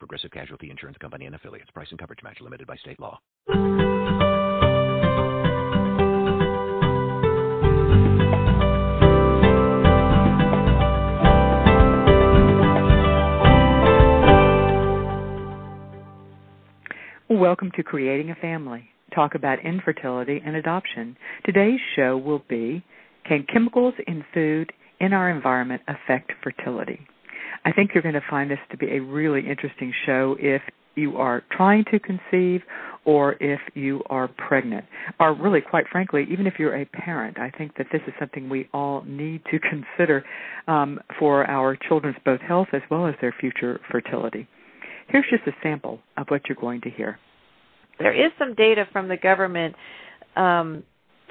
Progressive Casualty Insurance Company and Affiliates. Price and coverage match limited by state law. Welcome to Creating a Family. Talk about infertility and adoption. Today's show will be, can chemicals in food in our environment affect fertility? I think you're going to find this to be a really interesting show if you are trying to conceive or if you are pregnant, or really, quite frankly, even if you're a parent. I think that this is something we all need to consider for our children's both health as well as their future fertility. Here's just a sample of what you're going to hear. There is some data from the government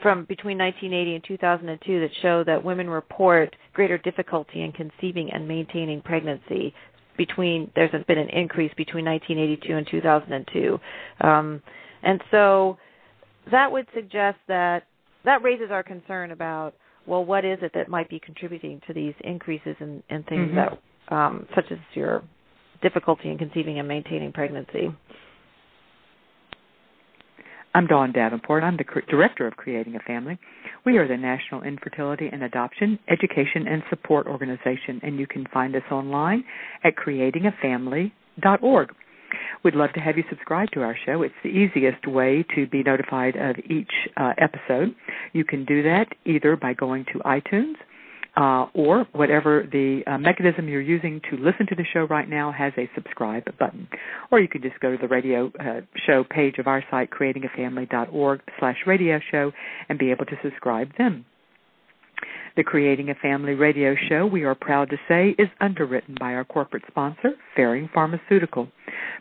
from between 1980 and 2002 that show that women report greater difficulty in conceiving and maintaining pregnancy. There's been an increase between 1982 and 2002. And so that would suggest that raises our concern about, well, what is it that might be contributing to these increases in things that such as your difficulty in conceiving and maintaining pregnancy. I'm Dawn Davenport. I'm the Director of Creating a Family. We are the National Infertility and Adoption Education and Support Organization, and you can find us online at creatingafamily.org. We'd love to have you subscribe to our show. It's the easiest way to be notified of each episode. You can do that either by going to iTunes or whatever the mechanism you're using to listen to the show right now has a subscribe button. Or you can just go to the radio show page of our site, creatingafamily.org/radio show, and be able to subscribe then. The Creating a Family radio show, we are proud to say, is underwritten by our corporate sponsor, Faring Pharmaceutical.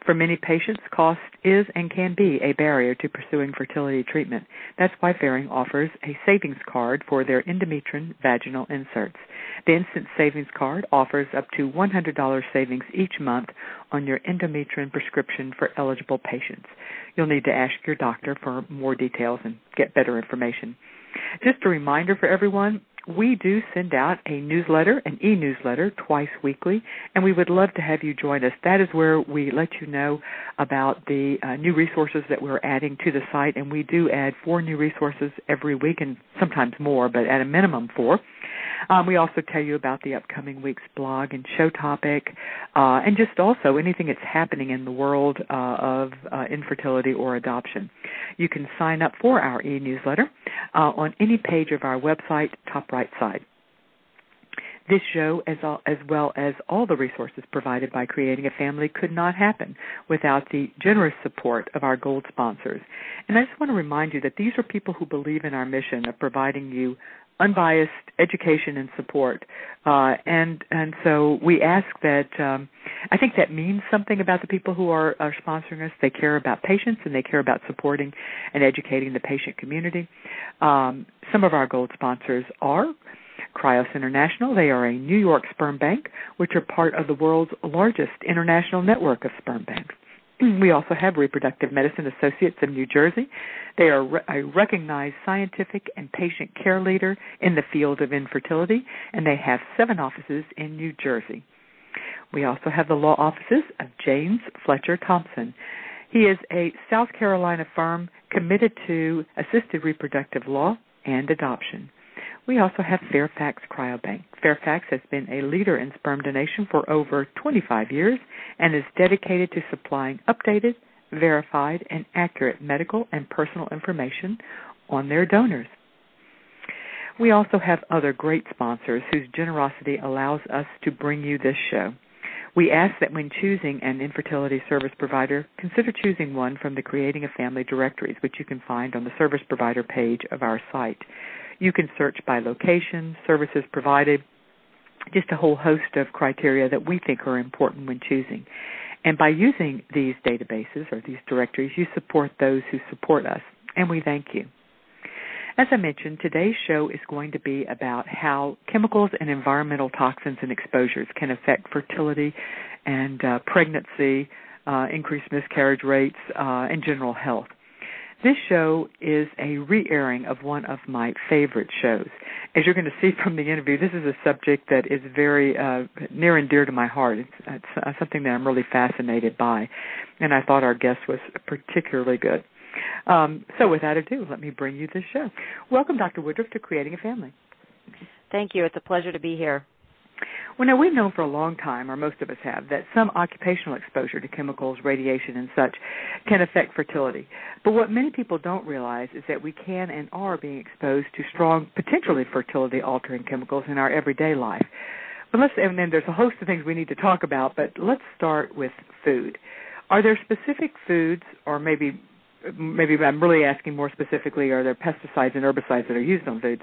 For many patients, cost is and can be a barrier to pursuing fertility treatment. That's why Faring offers a savings card for their Endometrin vaginal inserts. The Instant Savings Card offers up to $100 savings each month on your Endometrin prescription for eligible patients. You'll need to ask your doctor for more details and get better information. Just a reminder for everyone, we do send out a newsletter, an e-newsletter, twice weekly, and we would love to have you join us. That is where we let you know about the new resources that we're adding to the site, and we do add 4 new resources every week and sometimes more, but at a minimum 4. We also tell you about the upcoming week's blog and show topic, and just also anything that's happening in the world of infertility or adoption. You can sign up for our e-newsletter on any page of our website, top right side. This show, as well as all the resources provided by Creating a Family, could not happen without the generous support of our gold sponsors. And I just want to remind you that these are people who believe in our mission of providing you unbiased education and support. And so we ask that, I think that means something about the people who are sponsoring us. They care about patients and they care about supporting and educating the patient community. Some of our gold sponsors are Cryos International. They are a New York sperm bank, which are part of the world's largest international network of sperm banks. We also have Reproductive Medicine Associates of New Jersey. They are a recognized scientific and patient care leader in the field of infertility, and they have 7 offices in New Jersey. We also have the law offices of James Fletcher Thompson. He is a South Carolina firm committed to assisted reproductive law and adoption. We also have Fairfax Cryobank. Fairfax has been a leader in sperm donation for over 25 years and is dedicated to supplying updated, verified, and accurate medical and personal information on their donors. We also have other great sponsors whose generosity allows us to bring you this show. We ask that when choosing an infertility service provider, consider choosing one from the Creating a Family directories, which you can find on the service provider page of our site. You can search by location, services provided, just a whole host of criteria that we think are important when choosing. And by using these databases or these directories, you support those who support us, and we thank you. As I mentioned, today's show is going to be about how chemicals and environmental toxins and exposures can affect fertility and pregnancy, increased miscarriage rates, and general health. This show is a re-airing of one of my favorite shows. As you're going to see from the interview, this is a subject that is very near and dear to my heart. It's something that I'm really fascinated by, and I thought our guest was particularly good. So without ado, let me bring you this show. Welcome, Dr. Woodruff, to Creating a Family. Thank you. It's a pleasure to be here. Well, now, we've known for a long time, or most of us have, that some occupational exposure to chemicals, radiation, and such can affect fertility. But what many people don't realize is that we can and are being exposed to strong, potentially fertility-altering chemicals in our everyday life. But and then there's a host of things we need to talk about, but let's start with food. Are there specific foods, or maybe I'm really asking more specifically, are there pesticides and herbicides that are used on foods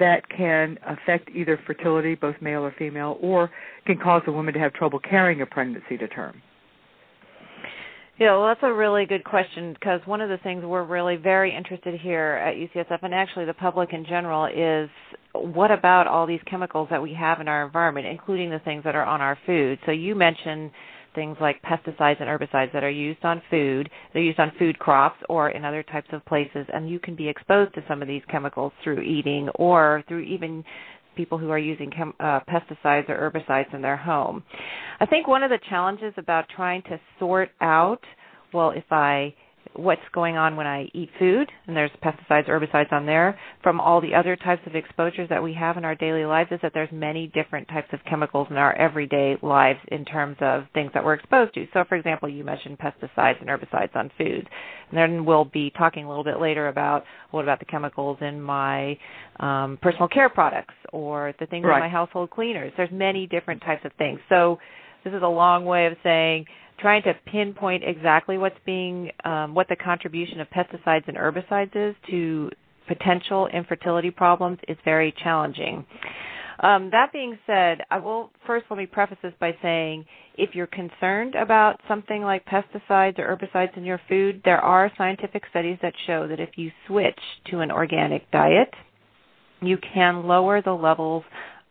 that can affect either fertility, both male or female, or can cause a woman to have trouble carrying a pregnancy to term? Yeah, well, that's a really good question, because one of the things we're really very interested here at UCSF, and actually the public in general, is what about all these chemicals that we have in our environment, including the things that are on our food? So you mentioned things like pesticides and herbicides that are used on food. They're used on food crops or in other types of places, and you can be exposed to some of these chemicals through eating or through even people who are using pesticides or herbicides in their home. I think one of the challenges about trying to sort out, what's going on when I eat food, and there's pesticides, herbicides on there, from all the other types of exposures that we have in our daily lives, is that there's many different types of chemicals in our everyday lives in terms of things that we're exposed to. So, for example, you mentioned pesticides and herbicides on food. And then we'll be talking a little bit later about what about the chemicals in my personal care products or the things in my household cleaners. There's many different types of things. So this is a long way of saying trying to pinpoint exactly what's being, what the contribution of pesticides and herbicides is to potential infertility problems is very challenging. That being said, let me preface this by saying if you're concerned about something like pesticides or herbicides in your food, there are scientific studies that show that if you switch to an organic diet, you can lower the levels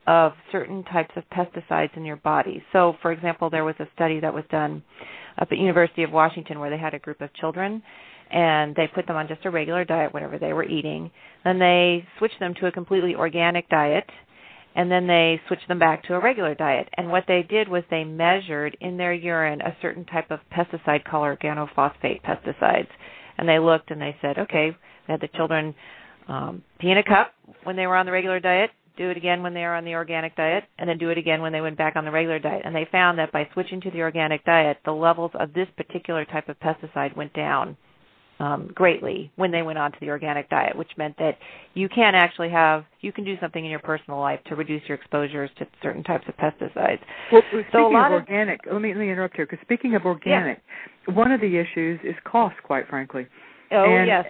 of certain types of pesticides in your body. So, for example, there was a study that was done up at University of Washington where they had a group of children, and they put them on just a regular diet, whatever they were eating. Then they switched them to a completely organic diet, and then they switched them back to a regular diet. And what they did was they measured in their urine a certain type of pesticide called organophosphate pesticides. And they looked and they said, okay, they had the children pee in a cup when they were on the regular diet, do it again when they were on the organic diet, and then do it again when they went back on the regular diet. And they found that by switching to the organic diet, the levels of this particular type of pesticide went down greatly when they went on to the organic diet, which meant that you can do something in your personal life to reduce your exposures to certain types of pesticides. Well, let me interrupt here, because speaking of organic, one of the issues is cost, quite frankly. Oh, and, yes.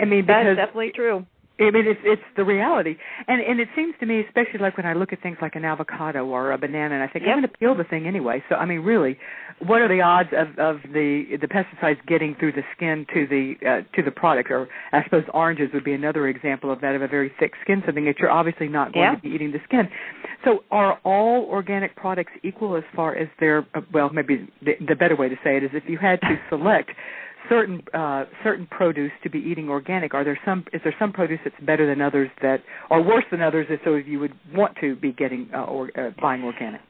I mean, that's definitely true. I mean, it's the reality. And it seems to me, especially like when I look at things like an avocado or a banana, and I think, I'm going to peel the thing anyway. So, I mean, really, what are the odds of the pesticides getting through the skin to the product? Or I suppose oranges would be another example of that, of a very thick skin, something that you're obviously not going to be eating the skin. So are all organic products equal as far as their, well, maybe the better way to say it is if you had to select certain produce to be eating organic. Is there some produce that's better than others that are worse than others? If so, you would want to be getting buying organic.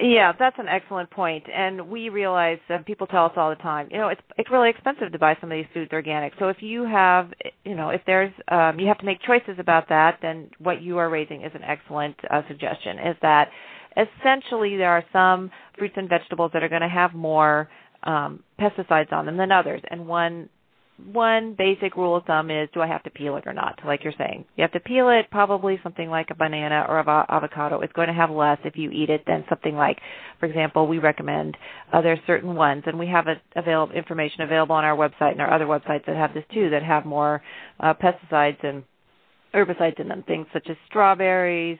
Yeah, that's an excellent point. And we realize that people tell us all the time, it's really expensive to buy some of these foods organic. So if you have, if there's, you have to make choices about that, then what you are raising is an excellent suggestion. Is that essentially there are some fruits and vegetables that are going to have more pesticides on them than others. And one basic rule of thumb is, do I have to peel it or not? Like you're saying, you have to peel it. Probably something like a banana or avocado is going to have less if you eat it than something like, for example, we recommend there's certain ones, and we have information available on our website and our other websites that have this too, that have more pesticides and herbicides in them, things such as strawberries,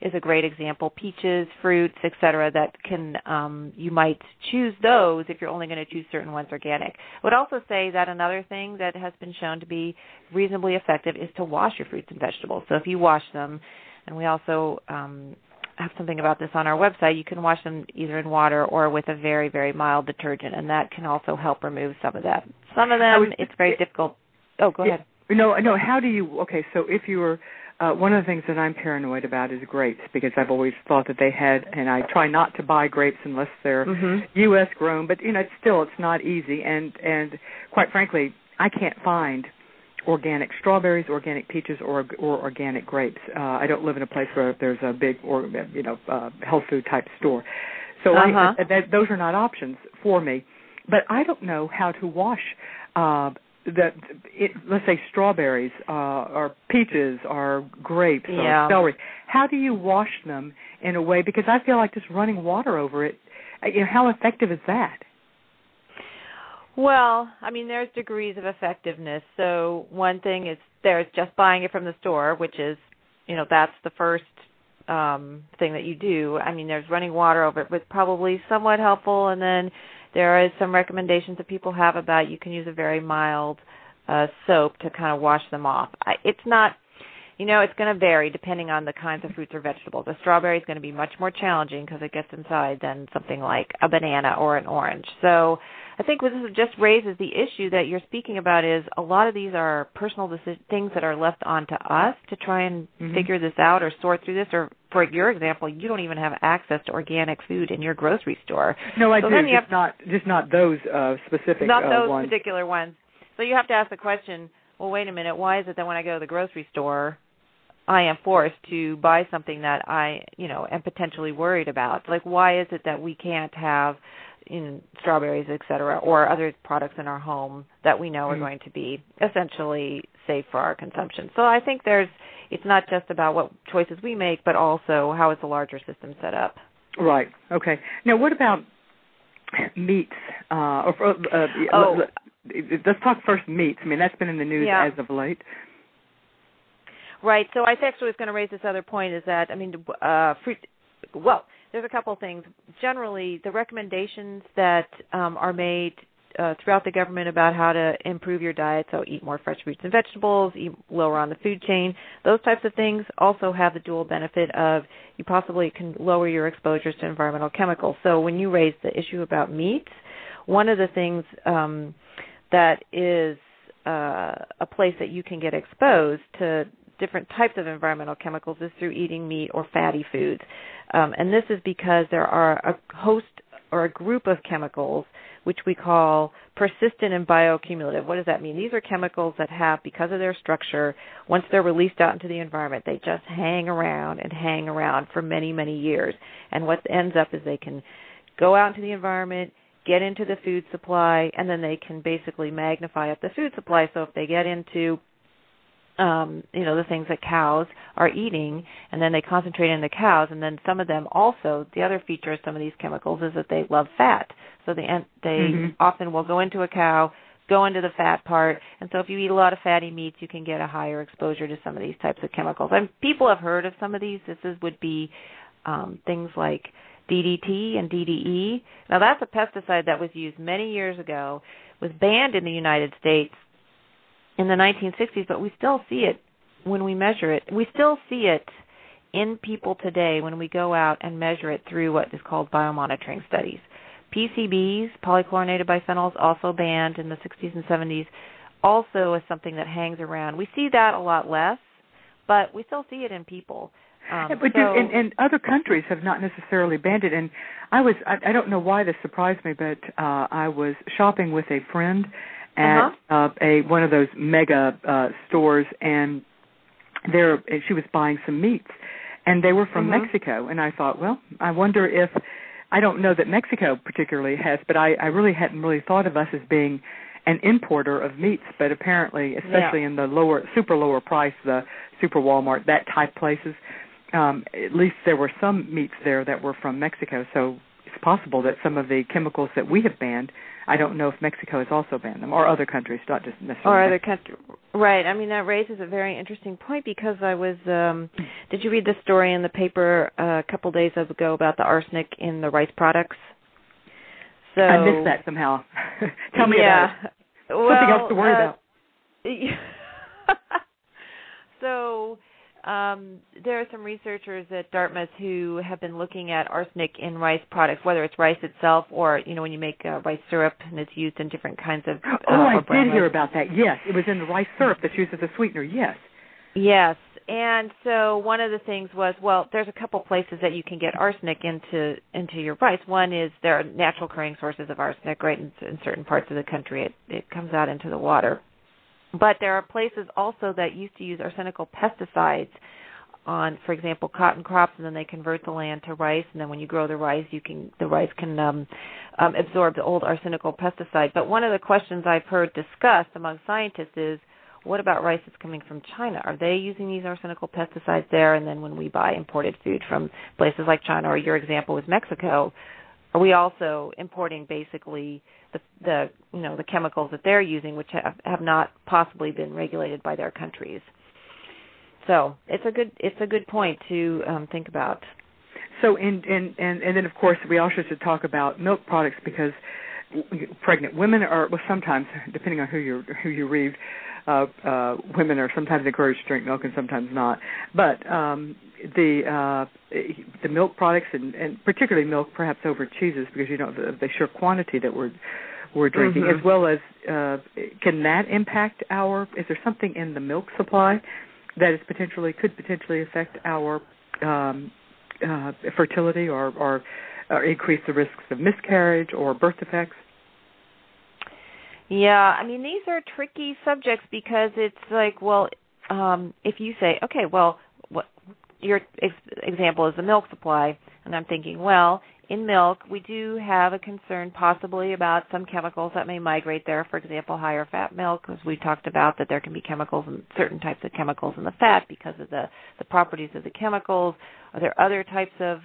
is a great example. Peaches, fruits, et cetera, that can, you might choose those if you're only going to choose certain ones organic. I would also say that another thing that has been shown to be reasonably effective is to wash your fruits and vegetables. So if you wash them, and we also have something about this on our website, you can wash them either in water or with a very, very mild detergent, and that can also help remove some of that. Some of them, it's very difficult. Oh, go ahead. No, how do you, okay, so if you were, one of the things that I'm paranoid about is grapes, because I've always thought that they had, and I try not to buy grapes unless they're U.S. grown, but, you know, it's not easy, and quite frankly, I can't find organic strawberries, organic peaches, or organic grapes. I don't live in a place where there's a big, health food type store. So those are not options for me. But I don't know how to wash, let's say strawberries or peaches or grapes or celery. How do you wash them in a way? Because I feel like just running water over it, you know, how effective is that? Well, I mean, there's degrees of effectiveness. So one thing is there's just buying it from the store, which is, you know, that's the first thing that you do. I mean, there's running water over it, but probably somewhat helpful. And then there is some recommendations that people have about you can use a very mild soap to kind of wash them off. It's not, you know, it's going to vary depending on the kinds of fruits or vegetables. A strawberry is going to be much more challenging because it gets inside than something like a banana or an orange. So I think what this just raises the issue that you're speaking about is a lot of these are personal things that are left on to us to try and figure this out or sort through this. Or for your example, you don't even have access to organic food in your grocery store. No, I do. Just not those specific ones. Not those particular ones. So you have to ask the question, well, wait a minute, why is it that when I go to the grocery store, I am forced to buy something that I, you know, am potentially worried about? Like, why is it that we can't have in strawberries, et cetera, or other products in our home that we know are going to be essentially safe for our consumption? So I think it's not just about what choices we make, but also how is the larger system set up. Right. Okay. Now, what about meats? Let's talk first meats. I mean, that's been in the news as of late. Right. So I actually was going to raise this other point is that, I mean, there's a couple of things. Generally, the recommendations that are made throughout the government about how to improve your diet, so eat more fresh fruits and vegetables, eat lower on the food chain, those types of things also have the dual benefit of you possibly can lower your exposures to environmental chemicals. So when you raise the issue about meats, one of the things that is a place that you can get exposed to different types of environmental chemicals is through eating meat or fatty foods. And this is because there are a host or a group of chemicals which we call persistent and bioaccumulative. What does that mean? These are chemicals that have, because of their structure, once they're released out into the environment, they just hang around for many, many years. And what ends up is they can go out into the environment, get into the food supply, and then they can basically magnify up the food supply. So if they get into the things that cows are eating, and then they concentrate in the cows, and then some of them also, the other feature of some of these chemicals is that they love fat. So they often will go into a cow, go into the fat part, and so if you eat a lot of fatty meats, you can get a higher exposure to some of these types of chemicals. And people have heard of some of these. This would be things like DDT and DDE. Now, that's a pesticide that was used many years ago, was banned in the United States in the 1960s, but we still see it when we measure it. We still see it in people today when we go out and measure it through what is called biomonitoring studies. PCBs, polychlorinated biphenyls, also banned in the 60s and 70s, also is something that hangs around. We see that a lot less, but we still see it in people. And other countries have not necessarily banned it. And I don't know why this surprised me, but I was shopping with a friend at one of those mega stores, and she was buying some meats, and they were from Mexico. And I thought, well, I wonder if, I don't know that Mexico particularly has, but I really hadn't really thought of us as being an importer of meats, but apparently, especially in the super lower price, the super Walmart, that type places, at least there were some meats there that were from Mexico. So it's possible that some of the chemicals that we have banned I don't know if Mexico has also banned them, or other countries, not just necessarily. Or other countries. Right. I mean, that raises a very interesting point, because I was, did you read the story in the paper a couple days ago about the arsenic in the rice products? So, I missed that somehow. Tell me about it. Well, something else to worry about. So there are some researchers at Dartmouth who have been looking at arsenic in rice products, whether it's rice itself or, you know, when you make rice syrup and it's used in different kinds of... I did hear about that, yes. It was in the rice syrup that's used as a sweetener, yes. Yes. And so one of the things was, well, there's a couple places that you can get arsenic into your rice. One is there are natural occurring sources of arsenic, right? In certain parts of the country, it comes out into the water. But there are places also that used to use arsenical pesticides on, for example, cotton crops, and then they convert the land to rice, and then when you grow the rice, the rice can absorb the old arsenical pesticide. But one of the questions I've heard discussed among scientists is, what about rice that's coming from China? Are they using these arsenical pesticides there? And then when we buy imported food from places like China, or your example with Mexico, are we also importing basically the chemicals that they're using, which have not possibly been regulated by their countries? So it's a good point to think about. So and then of course we also should talk about milk products, because pregnant women are sometimes, depending on who you read. Women are sometimes encouraged to drink milk and sometimes not. But the milk products, and particularly milk, perhaps over cheeses, because you don't have the sheer quantity that we're drinking, as well as can that impact our? Is there something in the milk supply that is could potentially affect our fertility or increase the risks of miscarriage or birth defects? Yeah, I mean, these are tricky subjects, because it's like, well, if you say, okay, well, what, your example is the milk supply, and I'm thinking, well, in milk, we do have a concern possibly about some chemicals that may migrate there, for example, higher fat milk, because we talked about that there can be chemicals, and certain types of chemicals in the fat because of the properties of the chemicals. Are there other types of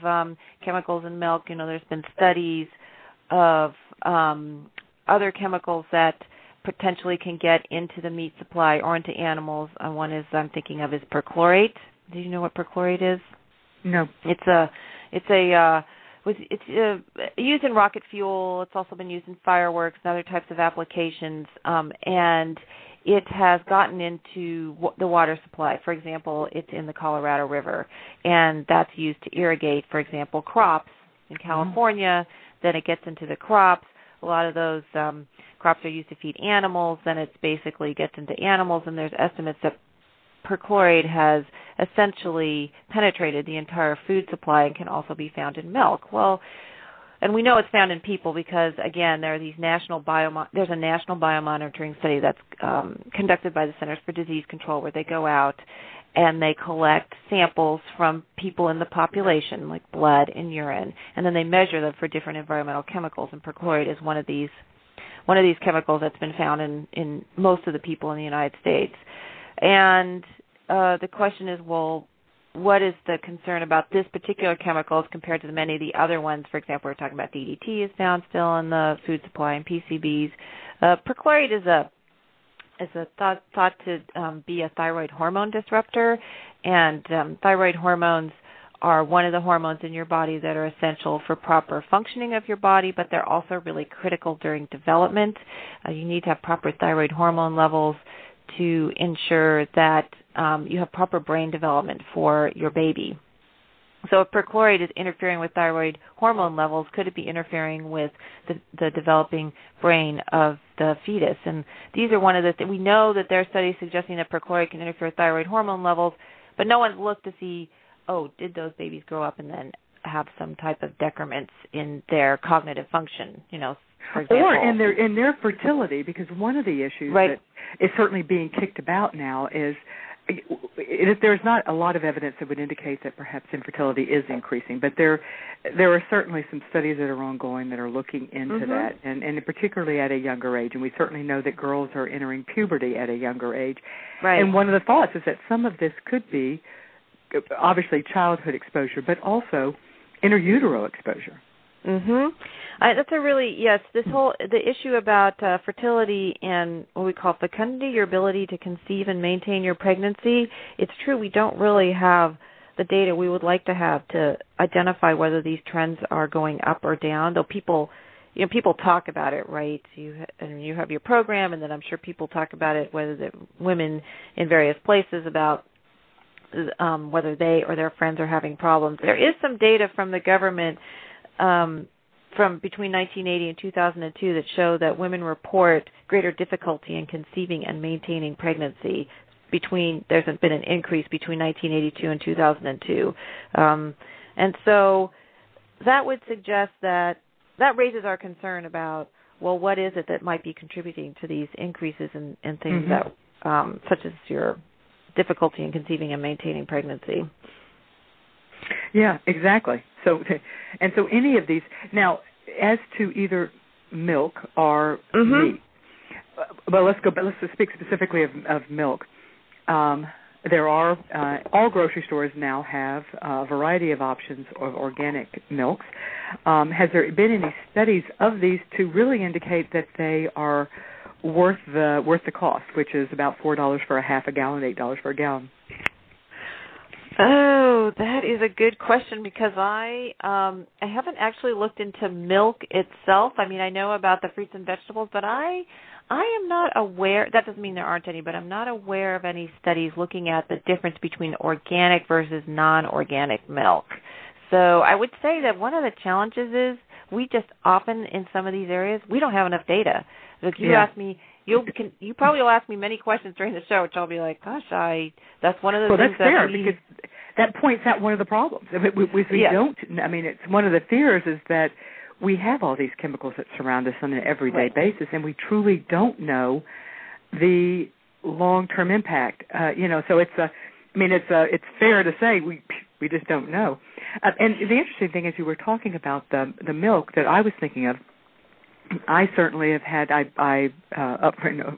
chemicals in milk? You know, there's been studies of... other chemicals that potentially can get into the meat supply or into animals. One is I'm thinking of is perchlorate. Do you know what perchlorate is? No. It's used in rocket fuel. It's also been used in fireworks and other types of applications, and it has gotten into the water supply. For example, it's in the Colorado River, and that's used to irrigate, for example, crops in California. Then it gets into the crops. A lot of those crops are used to feed animals, then it basically gets into animals, and there's estimates that perchlorate has essentially penetrated the entire food supply and can also be found in milk. Well, and we know it's found in people because, again, there's a national biomonitoring study that's conducted by the Centers for Disease Control, where they go out and they collect samples from people in the population, like blood and urine, and then they measure them for different environmental chemicals. And perchlorate is one of these chemicals that's been found in most of the people in the United States. And the question is, well, what is the concern about this particular chemical as compared to many of the other ones? For example, we're talking about DDT is found still in the food supply, and PCBs. Perchlorate is thought to be a thyroid hormone disruptor, and thyroid hormones are one of the hormones in your body that are essential for proper functioning of your body, but they're also really critical during development. You need to have proper thyroid hormone levels to ensure that you have proper brain development for your baby. So if perchlorate is interfering with thyroid hormone levels, could it be interfering with the developing brain of the fetus? And these are one of the things. We know that there are studies suggesting that perchlorate can interfere with thyroid hormone levels, but no one's looked to see, did those babies grow up and then have some type of decrements in their cognitive function, you know, for example. Or in their fertility, because one of the issues that is certainly being kicked about now is, there's not a lot of evidence that would indicate that perhaps infertility is increasing, but there are certainly some studies that are ongoing that are looking into that, and particularly at a younger age. And we certainly know that girls are entering puberty at a younger age. Right. And one of the thoughts is that some of this could be, obviously, childhood exposure, but also inter-utero exposure. Mm-hmm. This whole, the issue about fertility and what we call fecundity, your ability to conceive and maintain your pregnancy, it's true we don't really have the data we would like to have to identify whether these trends are going up or down, though people talk about it, right? You have your program, and then I'm sure people talk about it, whether the women in various places about whether they or their friends are having problems. There is some data from the government from between 1980 and 2002 that show that women report greater difficulty in conceiving and maintaining pregnancy. There's been an increase between 1982 and 2002. And so that would suggest that raises our concern about, well, what is it that might be contributing to these increases in things mm-hmm. that, such as your difficulty in conceiving and maintaining pregnancy. Yeah, exactly. So any of these, now, as to either milk or mm-hmm. meat, well, let's speak specifically of milk. There are, all grocery stores now have a variety of options of organic milks. Has there been any studies of these to really indicate that they are worth the cost, which is about $4 for a half a gallon, $8 for a gallon? Oh, that is a good question, because I haven't actually looked into milk itself. I mean, I know about the fruits and vegetables, but I am not aware. That doesn't mean there aren't any, but I'm not aware of any studies looking at the difference between organic versus non-organic milk. So I would say that one of the challenges is we just often in some of these areas, we don't have enough data. So if you ask me, you probably will ask me many questions during the show, which I'll be like, gosh, that's one of the things that we... Well, that's fair, because that points out one of the problems. I mean, we don't... I mean, it's one of the fears is that we have all these chemicals that surround us on an everyday basis, and we truly don't know the long-term impact. So it's fair to say we just don't know. And the interesting thing is you were talking about the milk that I was thinking of. I certainly have had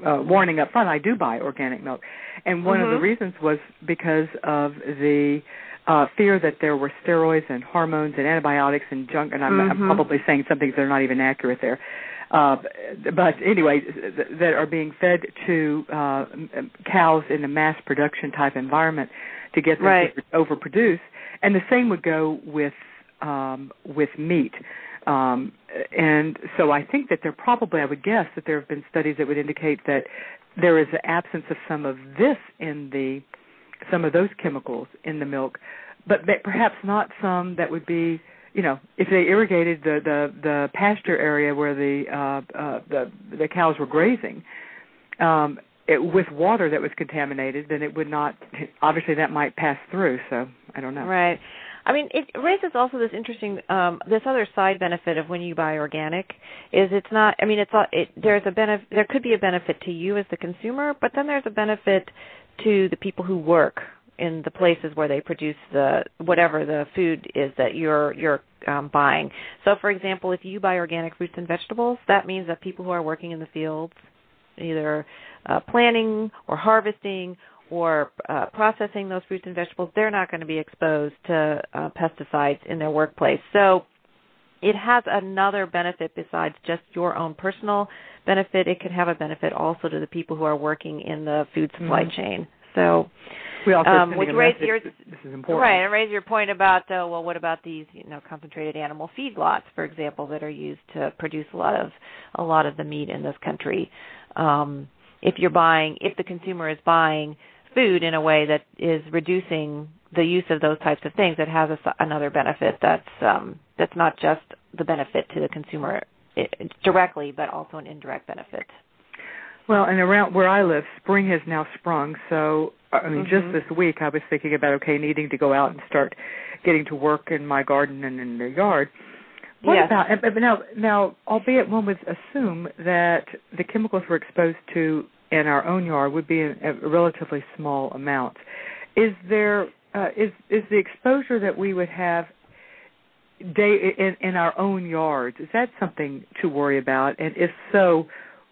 warning up front. I do buy organic milk, and one mm-hmm. of the reasons was because of the fear that there were steroids and hormones and antibiotics and junk. And I'm probably saying some things that are not even accurate there, but anyway, that are being fed to cows in a mass production type environment to get them to overproduce. And the same would go with meat. And so I think that I would guess that there have been studies that would indicate that there is an absence of some of those chemicals in the milk, but perhaps not some that would be, if they irrigated the pasture area where the cows were grazing, with water that was contaminated, then it would not, obviously that might pass through. So I don't know. Right. I mean, it raises also this interesting, this other side benefit of when you buy organic is it's not. I mean, there's a benefit. There could be a benefit to you as the consumer, but then there's a benefit to the people who work in the places where they produce whatever the food is that you're buying. So, for example, if you buy organic fruits and vegetables, that means that people who are working in the fields, either planting or harvesting, or processing those fruits and vegetables, they're not going to be exposed to pesticides in their workplace. So it has another benefit besides just your own personal benefit. It could have a benefit also to the people who are working in the food supply mm-hmm. chain. So we also this is important. Right, and raise your point about, what about these, concentrated animal feedlots, for example, that are used to produce a lot of the meat in this country. If the consumer is buying food in a way that is reducing the use of those types of things, it has another benefit that's not just the benefit to the consumer directly, but also an indirect benefit. Well, and around where I live, spring has now sprung. So, I mean, mm-hmm. just this week I was thinking about, needing to go out and start getting to work in my garden and in the yard. What about, now, albeit one would assume that the chemicals we're exposed to in our own yard would be in a relatively small amount. Is there is the exposure that we would have in our own yards, is that something to worry about? And if so,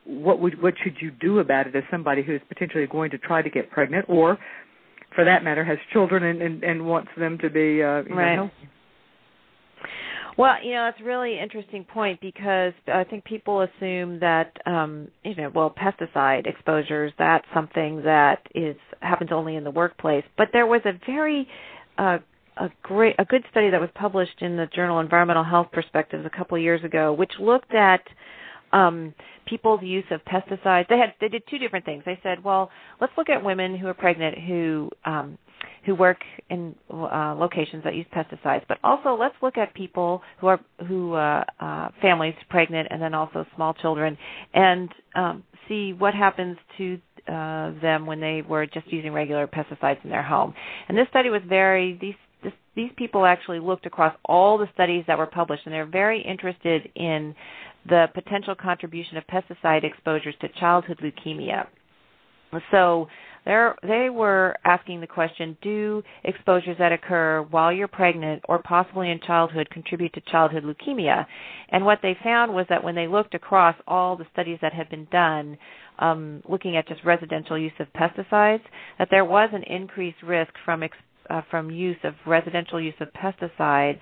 what should you do about it as somebody who is potentially going to try to get pregnant or, for that matter, has children and wants them to be healthy? Well, you know, that's a really interesting point because I think people assume that, pesticide exposures, that's something that happens only in the workplace. But there was a very good study that was published in the journal Environmental Health Perspectives a couple of years ago, which looked at people's use of pesticides. They did two different things. They said, well, let's look at women who are pregnant who work in locations that use pesticides, but also let's look at people families pregnant and then also small children, and see what happens to them when they were just using regular pesticides in their home. And this study was these people actually looked across all the studies that were published, and they're very interested in the potential contribution of pesticide exposures to childhood leukemia. So they were asking the question, do exposures that occur while you're pregnant or possibly in childhood contribute to childhood leukemia? And what they found was that when they looked across all the studies that had been done, looking at just residential use of pesticides, that there was an increased risk from use of residential use of pesticides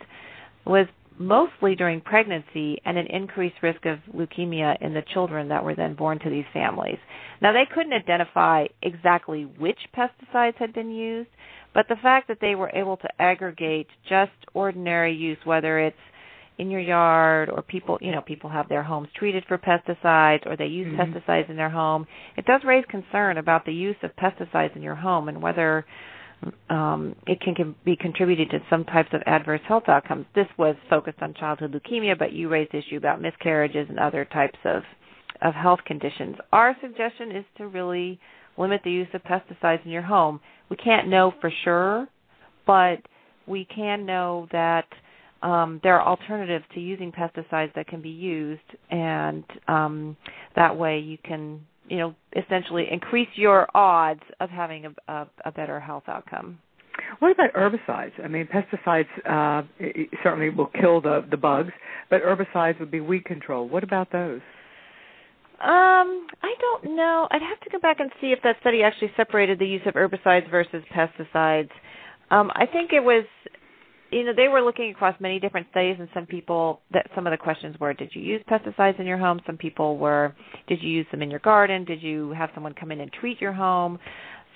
was mostly during pregnancy, and an increased risk of leukemia in the children that were then born to these families. Now, they couldn't identify exactly which pesticides had been used, but the fact that they were able to aggregate just ordinary use, whether it's in your yard or people have their homes treated for pesticides or they use pesticides in their home, it does raise concern about the use of pesticides in your home and whether it can be contributed to some types of adverse health outcomes. This was focused on childhood leukemia, but you raised the issue about miscarriages and other types of health conditions. Our suggestion is to really limit the use of pesticides in your home. We can't know for sure, but we can know that there are alternatives to using pesticides that can be used, and that way you can essentially increase your odds of having a better health outcome. What about herbicides? I mean, pesticides certainly will kill the bugs, but herbicides would be weed control. What about those? I don't know. I'd have to go back and see if that study actually separated the use of herbicides versus pesticides. I think it was, they were looking across many different studies, and some of the questions were, did you use pesticides in your home? Some people were, did you use them in your garden? Did you have someone come in and treat your home?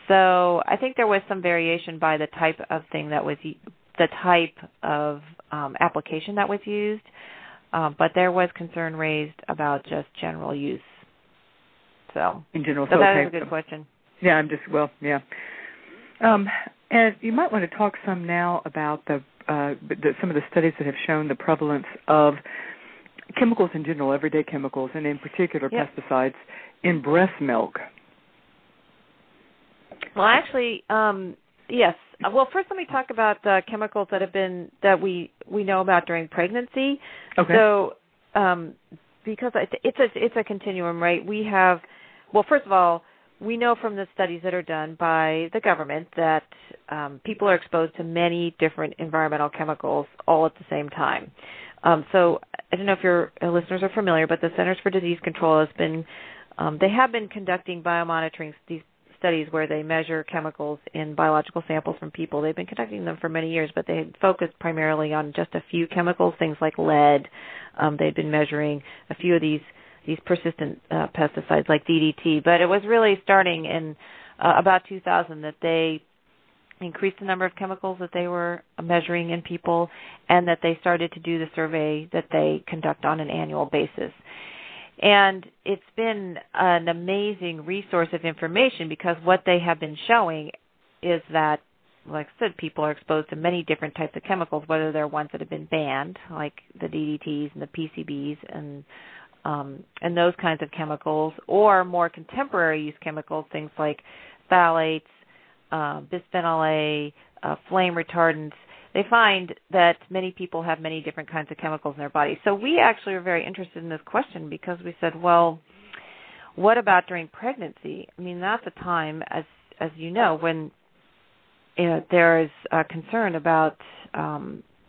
So I think there was some variation by the type of thing that was, the type of application that was used, but there was concern raised about just general use. So in general, so that is a good question. Yeah, and you might want to talk some now about some of the studies that have shown the prevalence of chemicals in general, everyday chemicals, and in particular pesticides in breast milk. Well, actually, yes. Well, first let me talk about chemicals that we know about during pregnancy. Okay. So, because it's a continuum, right? We have, well, first of all, we know from the studies that are done by the government that people are exposed to many different environmental chemicals all at the same time. So I don't know if your listeners are familiar, but the Centers for Disease Control have been conducting biomonitoring these studies where they measure chemicals in biological samples from people. They've been conducting them for many years, but they had focused primarily on just a few chemicals, things like lead. They'd been measuring a few of these persistent pesticides like DDT. But it was really starting in about 2000 that they increased the number of chemicals that they were measuring in people, and that they started to do the survey that they conduct on an annual basis. And it's been an amazing resource of information because what they have been showing is that, like I said, people are exposed to many different types of chemicals, whether they're ones that have been banned, like the DDTs and the PCBs and those kinds of chemicals, or more contemporary use chemicals, things like phthalates, bisphenol A, flame retardants. They find that many people have many different kinds of chemicals in their body. So we actually are very interested in this question because we said, well, what about during pregnancy? I mean, that's a time, as you know, when there is concern about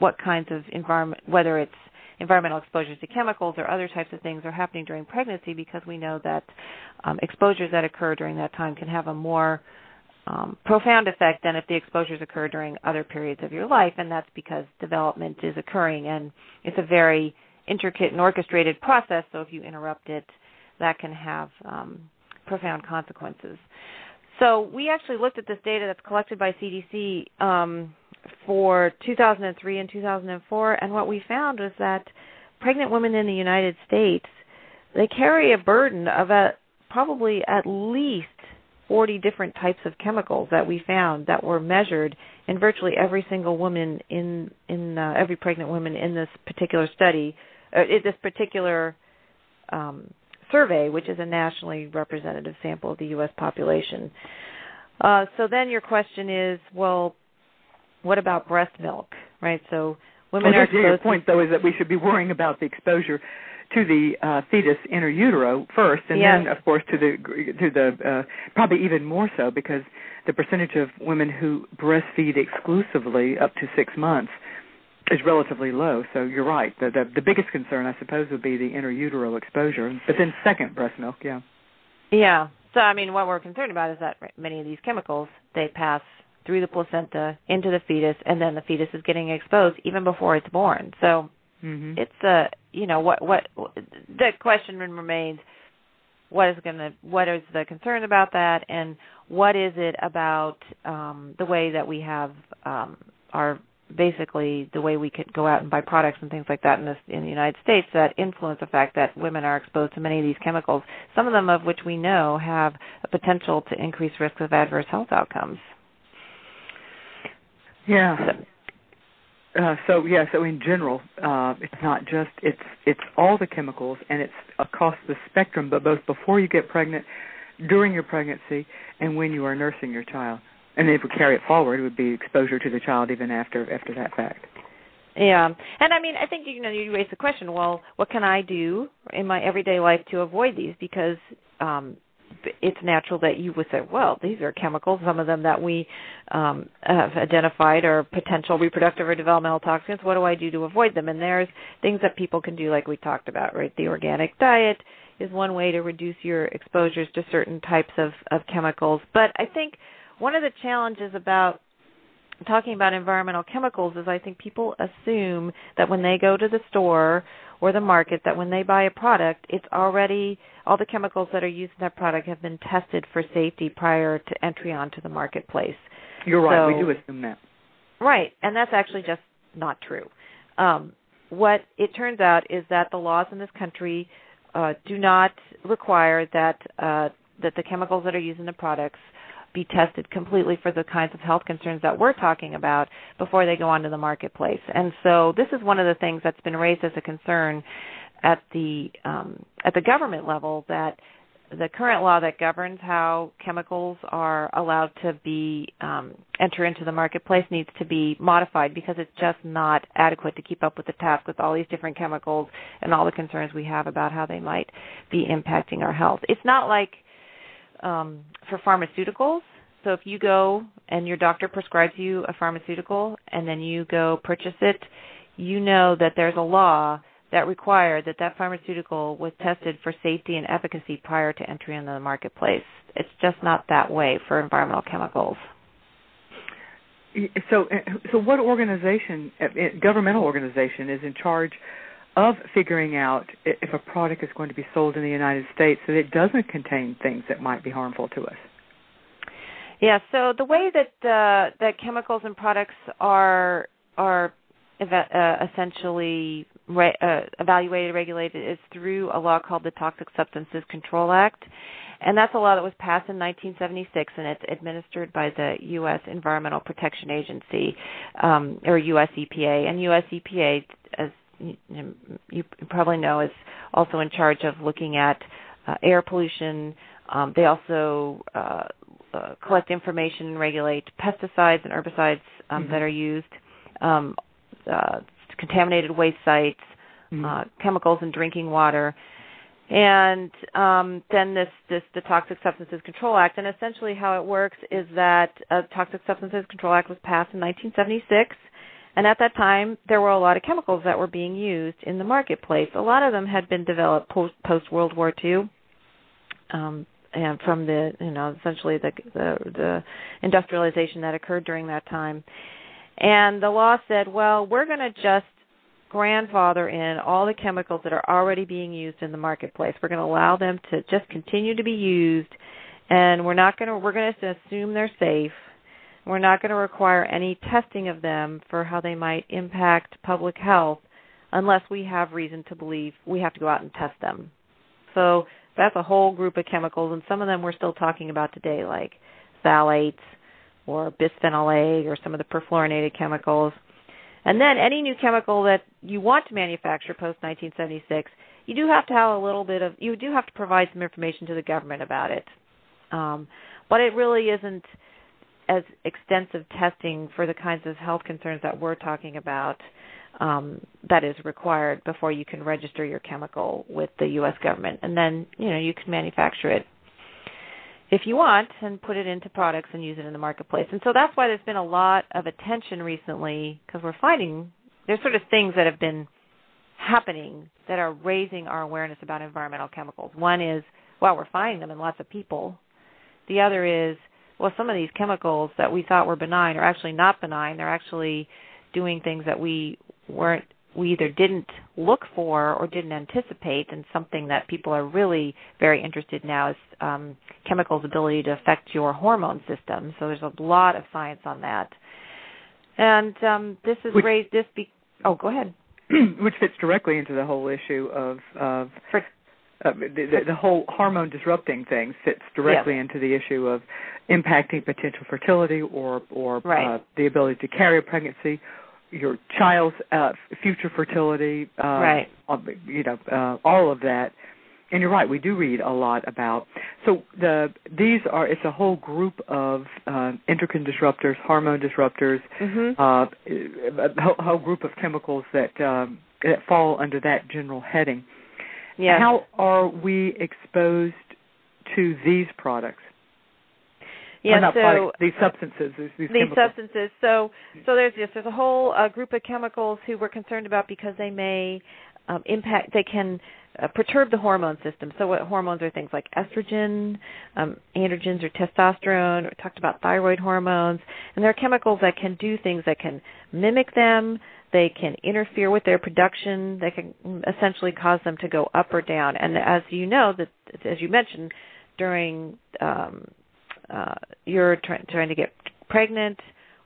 what kinds of environment, whether it's environmental exposures to chemicals or other types of things are happening during pregnancy, because we know that exposures that occur during that time can have a more profound effect than if the exposures occur during other periods of your life, and that's because development is occurring, and it's a very intricate and orchestrated process, so if you interrupt it, that can have profound consequences. So we actually looked at this data that's collected by CDC for 2003 and 2004, and what we found was that pregnant women in the United States, they carry a burden of probably at least 40 different types of chemicals that we found that were measured in virtually every single woman in every pregnant woman in this particular study, in this particular survey, which is a nationally representative sample of the U.S. population. So then your question is, well, what about breast milk, right? So women are exposed. Your point, though, is that we should be worrying about the exposure to the fetus inner utero first, and then, of course, to the probably even more so, because the percentage of women who breastfeed exclusively up to 6 months is relatively low. So you're right. The biggest concern, I suppose, would be the inner utero exposure, but then second, breast milk. Yeah. So I mean, what we're concerned about is that many of these chemicals, they pass through the placenta into the fetus, and then the fetus is getting exposed even before it's born. So it's a what the question remains: what is the concern about that, and what is it about the way that we have our basically the way we could go out and buy products and things like that in the United States that influence the fact that women are exposed to many of these chemicals, some of them of which we know have a potential to increase risk of adverse health outcomes. Yeah. So in general, it's not just it's all the chemicals, and it's across the spectrum, but both before you get pregnant, during your pregnancy, and when you are nursing your child. And if we carry it forward, it would be exposure to the child even after that fact. Yeah. And I mean, I think, you raise the question, well, what can I do in my everyday life to avoid these? Because it's natural that you would say, well, these are chemicals, some of them that we have identified are potential reproductive or developmental toxins. What do I do to avoid them? And there's things that people can do, like we talked about, right? The organic diet is one way to reduce your exposures to certain types of chemicals. But I think one of the challenges about talking about environmental chemicals is I think people assume that when they go to the store or the market, that when they buy a product, it's already all the chemicals that are used in that product have been tested for safety prior to entry onto the marketplace. You're right. So, we do assume that. Right. And that's actually just not true. What it turns out is that the laws in this country do not require that the chemicals that are used in the products be tested completely for the kinds of health concerns that we're talking about before they go onto the marketplace. And so this is one of the things that's been raised as a concern at the government level, that the current law that governs how chemicals are allowed to be enter into the marketplace needs to be modified, because it's just not adequate to keep up with the task with all these different chemicals and all the concerns we have about how they might be impacting our health. It's not like for pharmaceuticals. So if you go and your doctor prescribes you a pharmaceutical and then you go purchase it, you know that there's a law that required that pharmaceutical was tested for safety and efficacy prior to entry into the marketplace. It's just not that way for environmental chemicals. So what organization, governmental organization, is in charge of figuring out if a product is going to be sold in the United States so that it doesn't contain things that might be harmful to us? Yeah, so the way that chemicals and products are essentially evaluated, regulated, is through a law called the Toxic Substances Control Act, and that's a law that was passed in 1976, and it's administered by the U.S. Environmental Protection Agency, or U.S. EPA, and U.S. EPA, as you probably know, is also in charge of looking at air pollution. They also collect information and regulate pesticides and herbicides that are used, contaminated waste sites, chemicals in drinking water, and then the Toxic Substances Control Act. And essentially how it works is that Toxic Substances Control Act was passed in 1976, and at that time, there were a lot of chemicals that were being used in the marketplace. A lot of them had been developed post World War II, from the, you know, essentially the industrialization that occurred during that time. And the law said, well, we're going to just grandfather in all the chemicals that are already being used in the marketplace. We're going to allow them to just continue to be used, and we're going to assume they're safe. We're not going to require any testing of them for how they might impact public health unless we have reason to believe we have to go out and test them. So that's a whole group of chemicals, and some of them we're still talking about today, like phthalates or bisphenol A or some of the perfluorinated chemicals. And then any new chemical that you want to manufacture post-1976, you do have to have a little bit of, you do have to provide some information to the government about it. But it really isn't as extensive testing for the kinds of health concerns that we're talking about that is required before you can register your chemical with the U.S. government. And then, you know, you can manufacture it if you want and put it into products and use it in the marketplace. And so that's why there's been a lot of attention recently, because we're finding there's sort of things that have been happening that are raising our awareness about environmental chemicals. One is, well, we're finding them in lots of people. The other is, well, some of these chemicals that we thought were benign are actually not benign. They're actually doing things that we either didn't look for or didn't anticipate, and something that people are really very interested now is chemicals' ability to affect your hormone system. So there's a lot of science on that. And this has raised this... go ahead. Which fits directly into the whole issue of the whole hormone disrupting thing fits directly into the issue of impacting potential fertility or the ability to carry a pregnancy, your child's future fertility, all of that. And you're right, we do read a lot about. So it's a whole group of endocrine disruptors, hormone disruptors, a whole group of chemicals that fall under that general heading. Yes. How are we exposed to these products? Yeah, these substances. These substances. So there's a whole group of chemicals who we're concerned about because they may impact. They can perturb the hormone system. So what hormones are? Things like estrogen, androgens, or testosterone. We talked about thyroid hormones, and there are chemicals that can do things that can mimic them. They can interfere with their production. They can essentially cause them to go up or down. And as you know, as you mentioned, during you're trying to get pregnant,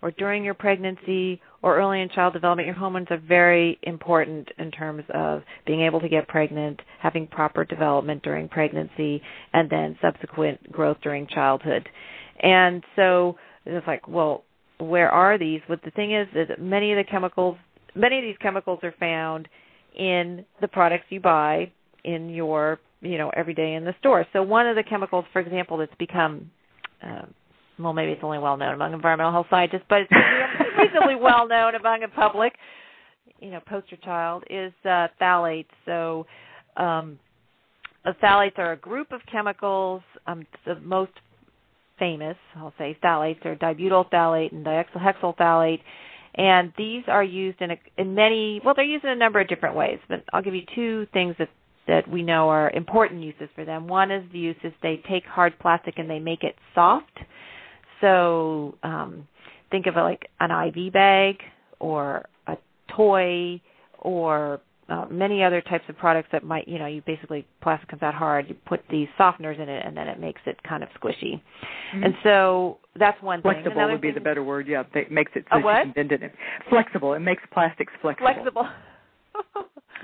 or during your pregnancy, or early in child development, your hormones are very important in terms of being able to get pregnant, having proper development during pregnancy, and then subsequent growth during childhood. And so it's like, well, where are these? But the thing is that many of these chemicals are found in the products you buy in your, every day in the store. So one of the chemicals, for example, that's become, maybe it's only well-known among environmental health scientists, but it's reasonably well-known among the public, poster child, is phthalates. So phthalates are a group of chemicals, the most famous, I'll say, phthalates are dibutyl phthalate and diethylhexyl phthalate. And these are used they're used in a number of different ways, but I'll give you two things that we know are important uses for them. One is the use is they take hard plastic and they make it soft. So think of it like an IV bag or a toy or many other types of products that might, you basically, plastic comes out hard, you put these softeners in it, and then it makes it kind of squishy. Mm-hmm. And so that's one thing. Flexible would be the better word, yeah. It makes it so you can bend it. Flexible. It makes plastics flexible. Flexible.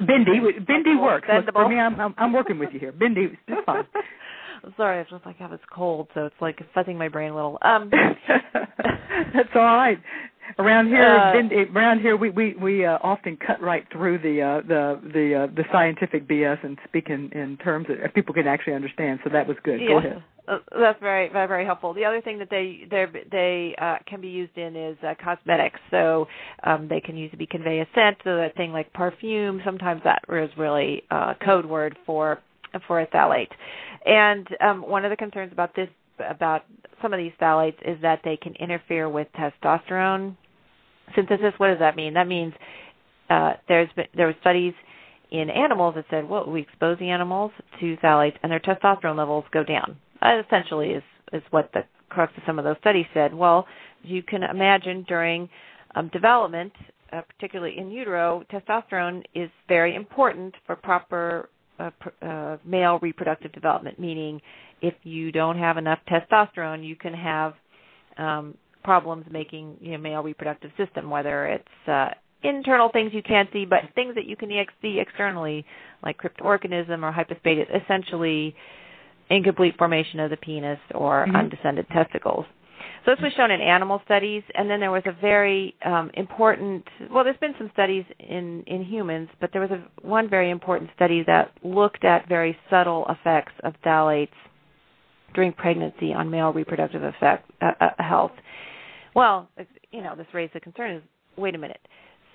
Bendy works. For me, I'm working with you here. Bendy is fine. Sorry, it's just like I was cold, so it's like fuzzing my brain a little. That's all right. Around here, we often cut right through the scientific BS and speak in terms that people can actually understand. So that was good. Yeah. Go ahead. That's very, very, very helpful. The other thing that they can be used in is cosmetics. So they can convey a scent. So that thing like perfume, sometimes that is really a code word for a phthalate. And one of the concerns about some of these phthalates is that they can interfere with testosterone synthesis. What does that mean? That means there were studies in animals that said, well, we expose the animals to phthalates and their testosterone levels go down. essentially is what the crux of some of those studies said. Well, as you can imagine, during development, particularly in utero, testosterone is very important for proper male reproductive development, meaning if you don't have enough testosterone, you can have problems making male reproductive system, whether it's internal things you can't see, but things that you can see externally, like cryptorganism or hypospadia, essentially incomplete formation of the penis or undescended testicles. So this was shown in animal studies, and then there was a very important, well, there's been some studies in humans, but there was one very important study that looked at very subtle effects of phthalates during pregnancy on male reproductive health. Well, this raised the concern is, wait a minute.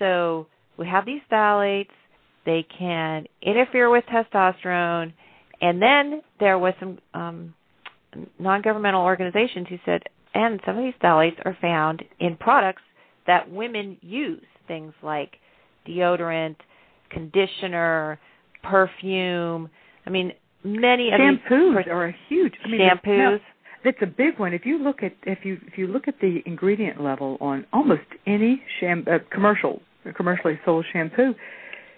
So we have these phthalates, they can interfere with testosterone, and then there was some non-governmental organizations who said, and some of these phthalates are found in products that women use, things like deodorant, conditioner, perfume. I mean, many shampoos of these are a huge. I mean, shampoos. That's a big one. If you look at if you look at the ingredient level on almost any commercially sold shampoo,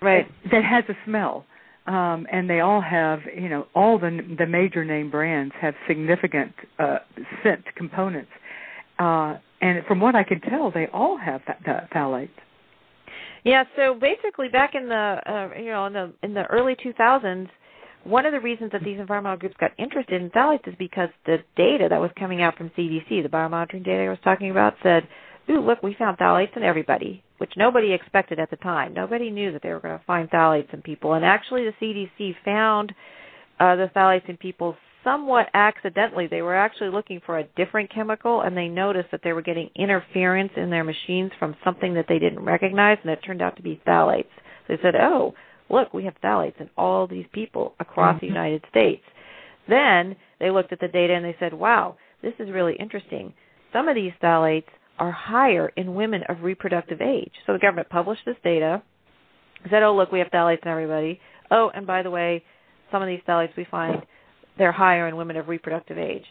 right, that has a smell. And they all have, all the major name brands have significant scent components. And from what I can tell, they all have phthalates. Yeah. So basically, back in the in the early 2000s, one of the reasons that these environmental groups got interested in phthalates is because the data that was coming out from CDC, the biomonitoring data I was talking about, said, "Ooh, look, we found phthalates in everybody," which nobody expected at the time. Nobody knew that they were going to find phthalates in people. And actually the CDC found the phthalates in people somewhat accidentally. They were actually looking for a different chemical, and they noticed that they were getting interference in their machines from something that they didn't recognize, and it turned out to be phthalates. So they said, oh, look, we have phthalates in all these people across the United States. Then they looked at the data and they said, wow, this is really interesting. Some of these phthalates are higher in women of reproductive age. So the government published this data, said, oh, look, we have phthalates in everybody. Oh, and by the way, some of these phthalates we find, they're higher in women of reproductive age.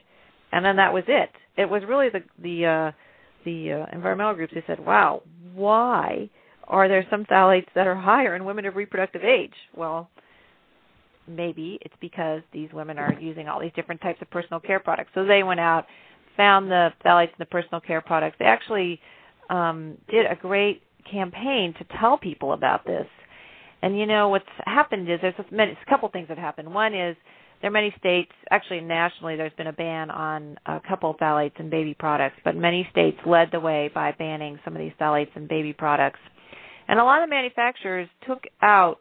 And then that was it. It was really the environmental groups who said, wow, why are there some phthalates that are higher in women of reproductive age? Well, maybe it's because these women are using all these different types of personal care products. So they went out, found the phthalates in the personal care products. They actually did a great campaign to tell people about this. And, what's happened is there's a couple things that happened. One is there are many states, actually nationally, there's been a ban on a couple of phthalates in baby products, but many states led the way by banning some of these phthalates in baby products. And a lot of manufacturers took out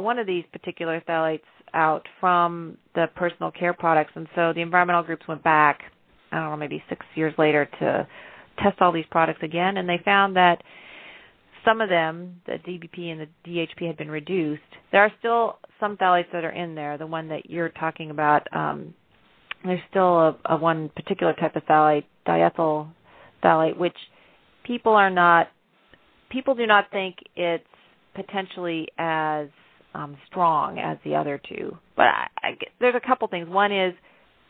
one of these particular phthalates out from the personal care products. And so the environmental groups went back, I don't know, maybe 6 years later to test all these products again, and they found that some of them, the DBP and the DHP, had been reduced. There are still some phthalates that are in there. The one that you're talking about, there's still a one particular type of phthalate, diethyl phthalate, which people do not think it's potentially as strong as the other two. But there's a couple things. One is,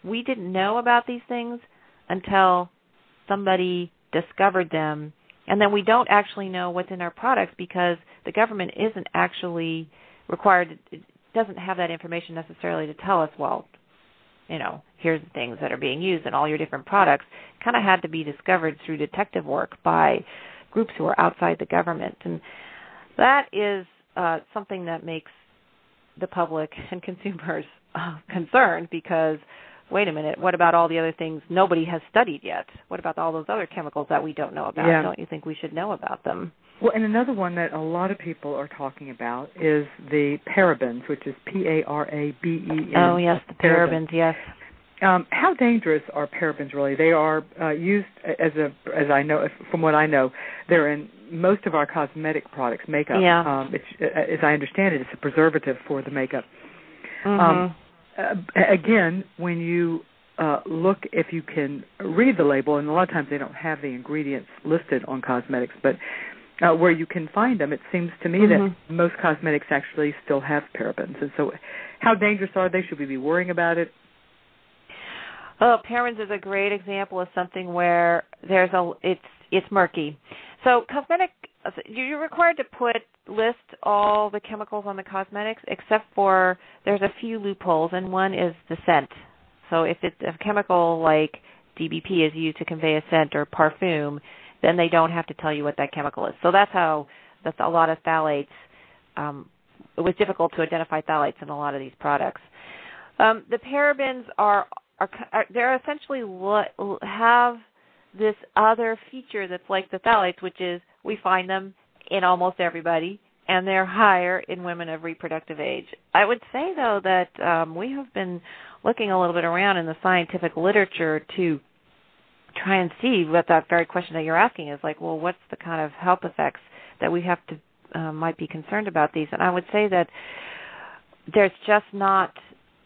we didn't know about these things until somebody discovered them. And then we don't actually know what's in our products because the government isn't actually required, it doesn't have that information necessarily to tell us, well, here's the things that are being used in all your different products. It kind of had to be discovered through detective work by groups who are outside the government. And that is something that makes the public and consumers concerned because, wait a minute, what about all the other things nobody has studied yet? What about all those other chemicals that we don't know about? Yeah. Don't you think we should know about them? Well, and another one that a lot of people are talking about is the parabens, which is P-A-R-A-B-E-N. Oh, yes, the parabens, yes. How dangerous are parabens really? They are used as I know, they're in most of our cosmetic products, makeup. Yeah. As I understand it, it's a preservative for the makeup. Mm-hmm. Again, when you look, if you can read the label, and a lot of times they don't have the ingredients listed on cosmetics, but where you can find them, it seems to me that most cosmetics actually still have parabens. And so how dangerous are they? Should we be worrying about it? Oh, parents is a great example of something where there's it's murky. So cosmetic, you're required to list all the chemicals on the cosmetics except for there's a few loopholes, and one is the scent. So if it's a chemical like DBP is used to convey a scent or parfum, then they don't have to tell you what that chemical is. So that's a lot of phthalates. It was difficult to identify phthalates in a lot of these products. The parabens are they're essentially have this other feature that's like the phthalates, which is we find them in almost everybody, and they're higher in women of reproductive age. I would say, though, that we have been looking a little bit around in the scientific literature to try and see what that very question that you're asking is like, well, what's the kind of health effects that we have to might be concerned about these? And I would say that there's just not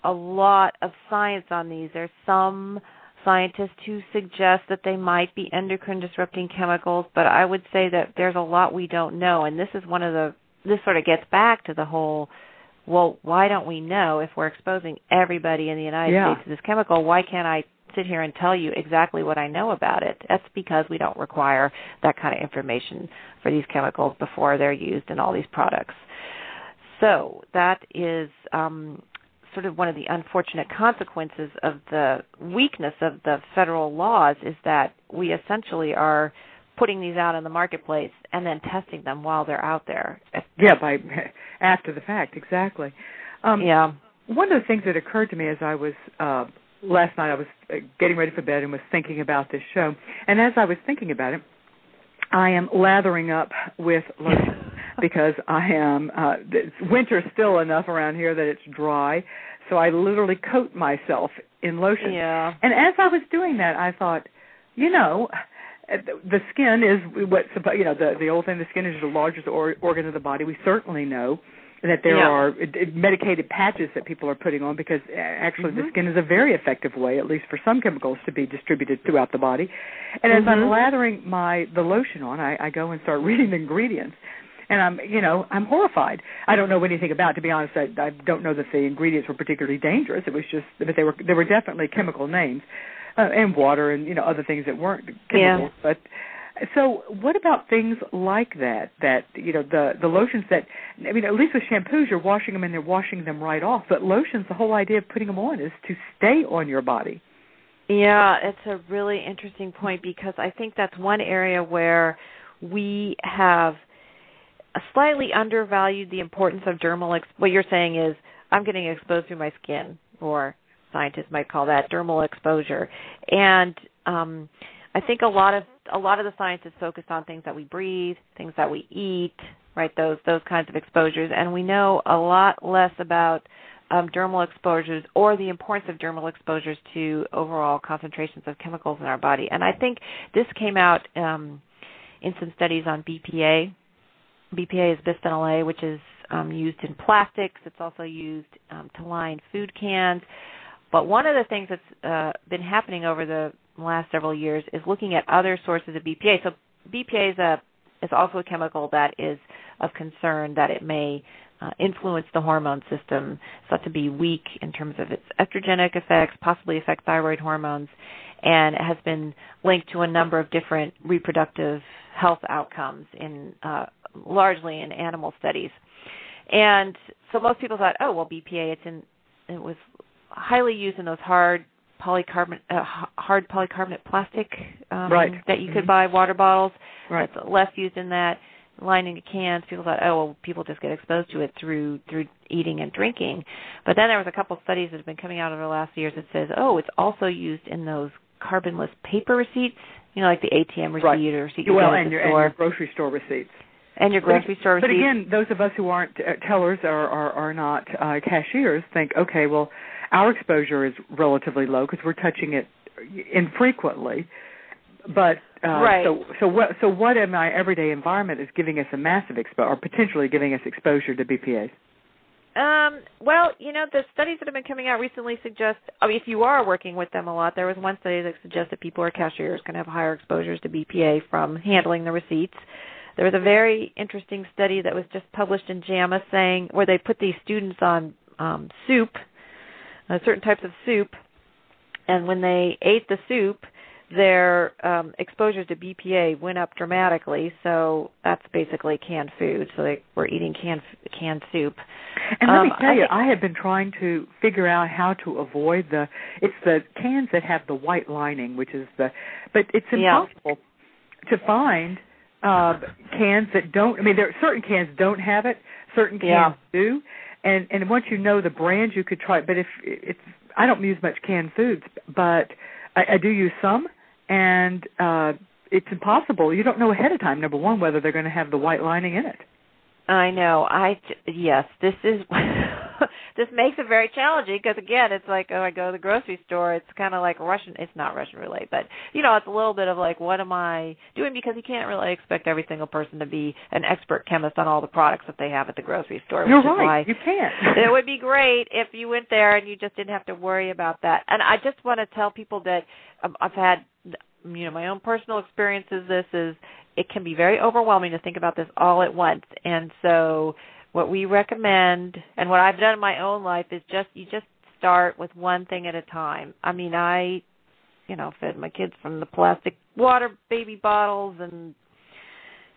a lot of science on these. There's some scientists who suggest that they might be endocrine-disrupting chemicals, but I would say that there's a lot we don't know, and this is one of the – this sort of gets back to the whole, well, why don't we know if we're exposing everybody in the United States to this chemical? Why can't I sit here and tell you exactly what I know about it? That's because we don't require that kind of information for these chemicals before they're used in all these products. So that is sort of one of the unfortunate consequences of the weakness of the federal laws is that we essentially are putting these out in the marketplace and then testing them while they're out there. Yeah, by after the fact, exactly. One of the things that occurred to me as I was last night, I was getting ready for bed and was thinking about this show, and as I was thinking about it, I am lathering up with lotion because I am winter's still enough around here that it's dry, so I literally coat myself in lotion. Yeah. And as I was doing that, I thought, you know, the skin is what the old thing. The skin is the largest organ of the body. We certainly know that there are medicated patches that people are putting on because actually the skin is a very effective way, at least for some chemicals, to be distributed throughout the body. And as I'm lathering the lotion on, I go and start reading the ingredients. And I'm horrified. I don't know anything about it, to be honest. I don't know that the ingredients were particularly dangerous. It was just that they were definitely chemical names and water and, other things that weren't chemicals. Yeah. But so what about things like that, the lotions that, at least with shampoos, you're washing them and they're washing them right off. But lotions, the whole idea of putting them on is to stay on your body. Yeah, it's a really interesting point because I think that's one area where we have slightly undervalued the importance of dermal. What you're saying is I'm getting exposed through my skin, or scientists might call that dermal exposure. And I think a lot of the science is focused on things that we breathe, things that we eat, right? Those kinds of exposures, and we know a lot less about dermal exposures or the importance of dermal exposures to overall concentrations of chemicals in our body. And I think this came out in some studies on BPA. BPA is bisphenol A, which is used in plastics. It's also used to line food cans. But one of the things that's been happening over the last several years is looking at other sources of BPA. So BPA is also a chemical that is of concern that it may influence the hormone system, thought to be weak in terms of its estrogenic effects, possibly affect thyroid hormones, and has been linked to a number of different reproductive health outcomes in largely in animal studies. And so most people thought, oh, well, BPA, it was highly used in those hard polycarbonate plastic that you could buy water bottles. Right. That's less used in that. Lining a can, people thought, oh, well, people just get exposed to it through eating and drinking. But then there was a couple studies that have been coming out over the last few years that says, oh, it's also used in those carbonless paper receipts, like the ATM receipt or receipt you get at the store. And your grocery store receipts. And your grocery store receipts. But again, those of us who aren't tellers or not cashiers think, okay, well, our exposure is relatively low because we're touching it infrequently. But so what in my everyday environment is giving us a massive exposure or potentially giving us exposure to BPAs? Well, the studies that have been coming out recently suggest, if you are working with them a lot, there was one study that suggested people who are cashiers can have higher exposures to BPA from handling the receipts. There was a very interesting study that was just published in JAMA saying where they put these students on certain types of soup, And when they ate the soup, their exposure to BPA went up dramatically. So that's basically canned food. So they were eating canned soup. And let me tell you, I have been trying to figure out how to avoid it's the cans that have the white lining, which is but it's impossible to find cans that don't. I mean, there are certain cans don't have it, certain cans do. And once you know the brand, you could try it. But if it's, I don't use much canned foods, but I do use some, and it's impossible. You don't know ahead of time, number one, whether they're going to have the white lining in it. I know. Yes, this is this makes it very challenging because, again, it's like, oh, I go to the grocery store. It's kind of like Russian. It's not Russian roulette, but, you know, it's a little bit of like, what am I doing? Because you can't really expect every single person to be an expert chemist on all the products that they have at the grocery store. You're right. You can't. It would be great if you went there and you just didn't have to worry about that. And I just want to tell people that I've had, you know, my own personal experiences. This is, it can be very overwhelming to think about this all at once. And so what we recommend and what I've done in my own life is you just start with one thing at a time. I mean, I fed my kids from the plastic water baby bottles and,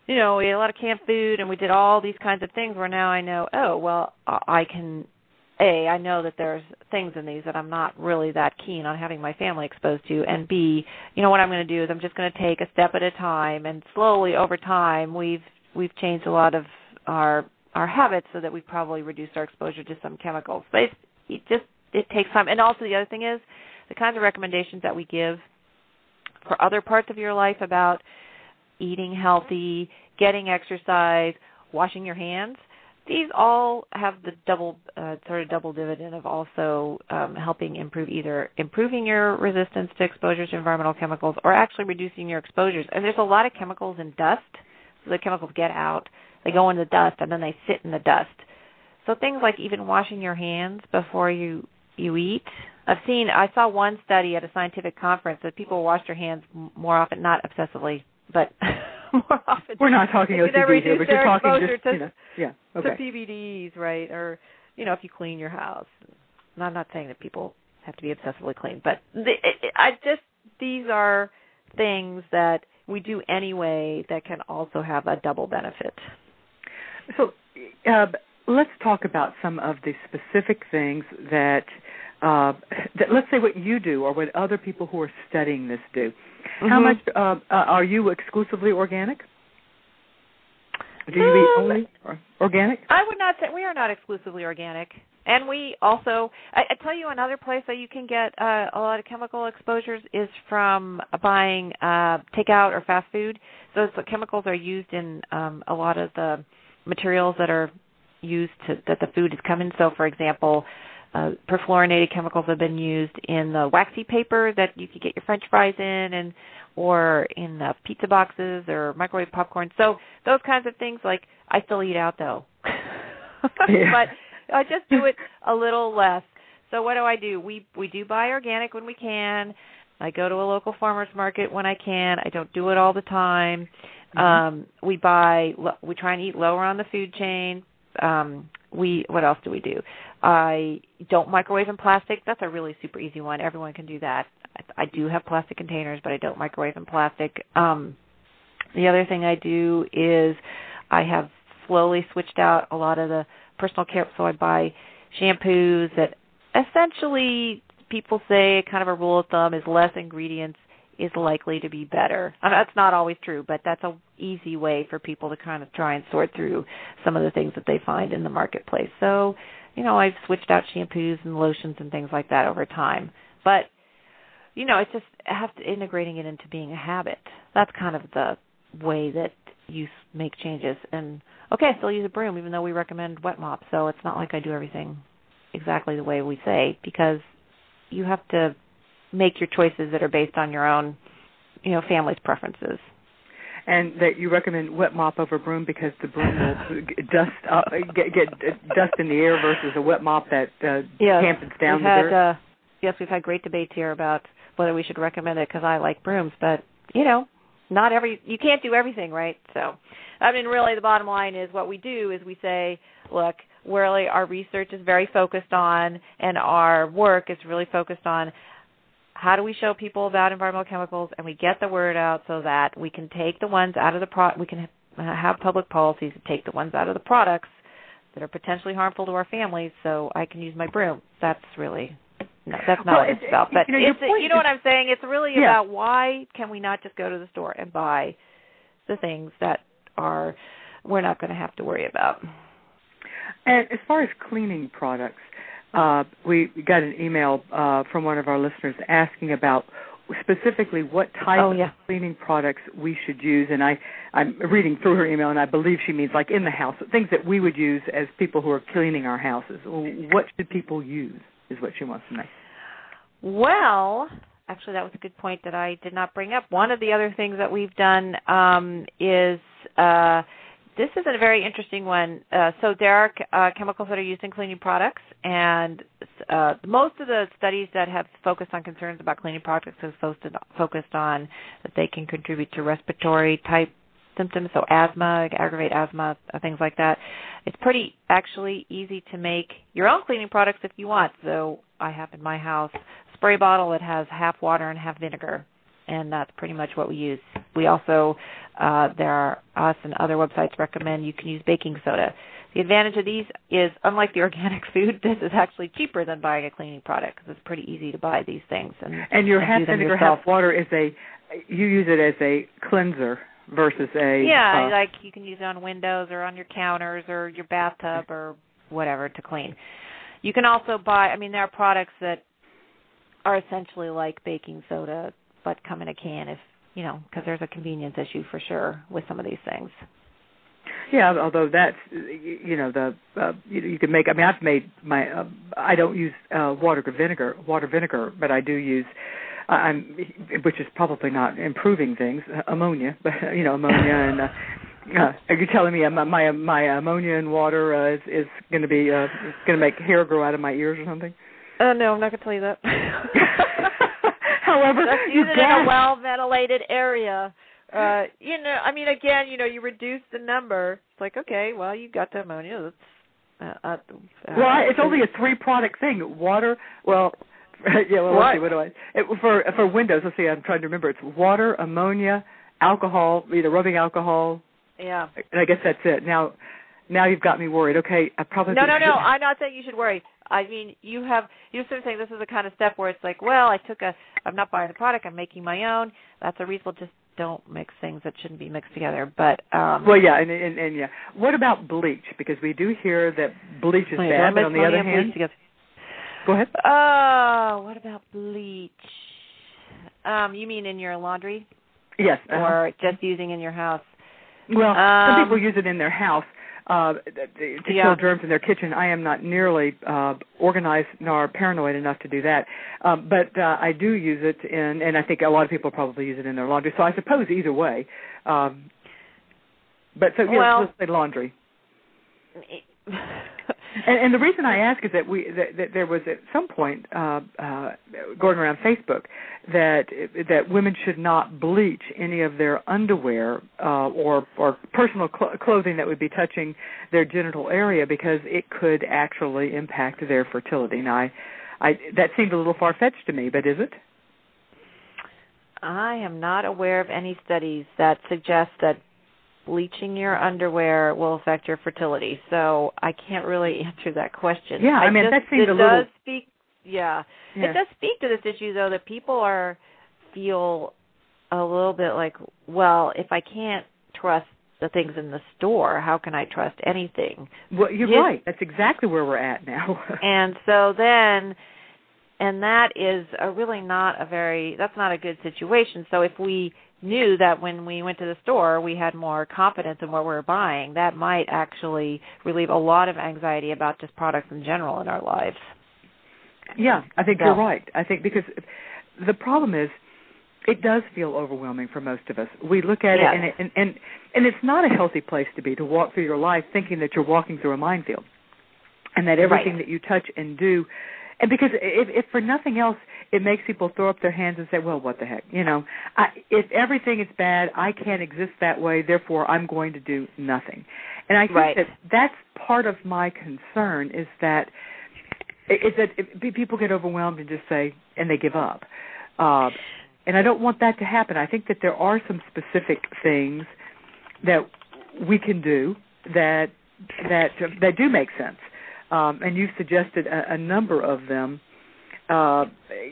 you know, we ate a lot of canned food and we did all these kinds of things where now I know, oh, well, I know that there's things in these that I'm not really that keen on having my family exposed to, and B, you know, what I'm going to do is I'm just going to take a step at a time, and slowly over time we've changed a lot of our habits so that we've probably reduced our exposure to some chemicals. But it takes time. And also the other thing is the kinds of recommendations that we give for other parts of your life about eating healthy, getting exercise, washing your hands. These all have the double dividend of also helping improve either improving your resistance to exposure to environmental chemicals or actually reducing your exposures. And there's a lot of chemicals in dust. So the chemicals get out, they go in the dust, and then they sit in the dust. So things like even washing your hands before you eat. I saw one study at a scientific conference that people washed their hands more often, not obsessively, but more often. We're not talking OCD here, but you're talking just, to PBDs, right? Or, you know, if you clean your house. And I'm not saying that people have to be obsessively clean, but these are things that we do anyway that can also have a double benefit. So let's talk about some of the specific things that let's say what you do or what other people who are studying this do. Mm-hmm. How much are you exclusively organic? Do you eat only organic? I would not say we are not exclusively organic. And we also, I tell you another place that you can get a lot of chemical exposures is from buying takeout or fast food. So chemicals are used in a lot of the materials that are used that the food is coming. So, for example, perfluorinated chemicals have been used in the waxy paper that you could get your French fries in, and or in the pizza boxes or microwave popcorn. So those kinds of things. Like, I still eat out though, but I just do it a little less. So what do? We do buy organic when we can. I go to a local farmer's market when I can. I don't do it all the time. Mm-hmm. We try and eat lower on the food chain. What else do we do? I don't microwave in plastic. That's a really super easy one. Everyone can do that. I do have plastic containers, but I don't microwave in plastic. The other thing I do is I have slowly switched out a lot of the personal care. So I buy shampoos that essentially people say kind of a rule of thumb is less ingredients is likely to be better. I mean, that's not always true, but that's an easy way for people to kind of try and sort through some of the things that they find in the marketplace. So, you know, I've switched out shampoos and lotions and things like that over time. But, you know, it's just integrating it into being a habit. That's kind of the way that you make changes. And, okay, I still use a broom, even though we recommend wet mop. So it's not like I do everything exactly the way we say, because you have to make your choices that are based on your own, you know, family's preferences. And that you recommend wet mop over broom because the broom will get dust in the air versus a wet mop that dampens down the dirt. We've had great debates here about whether we should recommend it because I like brooms, but, you know, you can't do everything, right? So, I mean, really the bottom line is what we do is we say, look, really our research is very focused on and our work is really focused on how do we show people about environmental chemicals, and we get the word out so that we can take the ones out of the product, we can have public policies to take the ones out of the products that are potentially harmful to our families so I can use my broom. That's really... No, that's not what it's about. But you know what I'm saying? It's really about why can we not just go to the store and buy the things that are we're not going to have to worry about. And as far as cleaning products, we got an email from one of our listeners asking about specifically what type of cleaning products we should use. And I'm reading through her email, and I believe she means like in the house, things that we would use as people who are cleaning our houses. What should people use? Is what she wants to know. Well, actually, that was a good point that I did not bring up. One of the other things that we've done is this is a very interesting one. So there are chemicals that are used in cleaning products, and most of the studies that have focused on concerns about cleaning products have focused on that they can contribute to respiratory-type symptoms, so asthma, aggravate asthma, things like that. It's pretty actually easy to make your own cleaning products if you want. So I have in my house a spray bottle that has half water and half vinegar, and that's pretty much what we use. We also, there are us and other websites recommend you can use baking soda. The advantage of these is, unlike the organic food, this is actually cheaper than buying a cleaning product because it's pretty easy to buy these things. And your half vinegar, half water, you use it as a cleanser. Versus a... Yeah, like you can use it on windows or on your counters or your bathtub or whatever to clean. You can also buy... there are products that are essentially like baking soda but come in a can because there's a convenience issue for sure with some of these things. Yeah, although that's, you can make... I've made my... I don't use water vinegar, but I do use... which is probably not improving things, ammonia, but ammonia and are you telling me my ammonia in water is going to be going to make hair grow out of my ears or something? No, I'm not going to tell you that. However, just use it in a well-ventilated area. You reduce the number. It's like, okay, well, you got the ammonia. That's, it's only a three-product thing. Water, well... Yeah, well, let's see, what do for windows, let's see, I'm trying to remember. It's water, ammonia, alcohol, rubbing alcohol. Yeah. And I guess that's it. Now you've got me worried. Okay, I probably... No, I'm not saying you should worry. You're sort of saying this is the kind of step where it's like, well, I'm not buying the product, I'm making my own. That's a reasonable, just don't mix things that shouldn't be mixed together. But Well, yeah. What about bleach? Because we do hear that bleach is bad, but on the other hand... Go ahead. Oh, what about bleach? You mean in your laundry? Yes. Uh-huh. Or just using in your house? Well, some people use it in their house to kill germs in their kitchen. I am not nearly organized nor paranoid enough to do that. But I do use it in, and I think a lot of people probably use it in their laundry. So I suppose either way. Let's say laundry. And the reason I ask is that there was at some point going around Facebook that women should not bleach any of their underwear or personal clothing that would be touching their genital area because it could actually impact their fertility. Now, that seemed a little far-fetched to me, but is it? I am not aware of any studies that suggest that bleaching your underwear will affect your fertility. So I can't really answer that question. Yeah, that seems a little... It does speak to this issue, though, that people feel a little bit like, well, if I can't trust the things in the store, how can I trust anything? Well, you're right. That's exactly where we're at now. And so then... And that is that's not a good situation. So if we knew that when we went to the store, we had more confidence in what we were buying, that might actually relieve a lot of anxiety about just products in general in our lives. Yeah, I think you're right. I think because the problem is it does feel overwhelming for most of us. We look at it and it's not a healthy place to be, to walk through your life thinking that you're walking through a minefield and that everything that you touch and do. And because if for nothing else, it makes people throw up their hands and say, well, what the heck? If everything is bad, I can't exist that way, therefore I'm going to do nothing. And I think that's part of my concern is that people get overwhelmed and just say, and they give up. And I don't want that to happen. I think that there are some specific things that we can do that do make sense. And you've suggested a number of them, a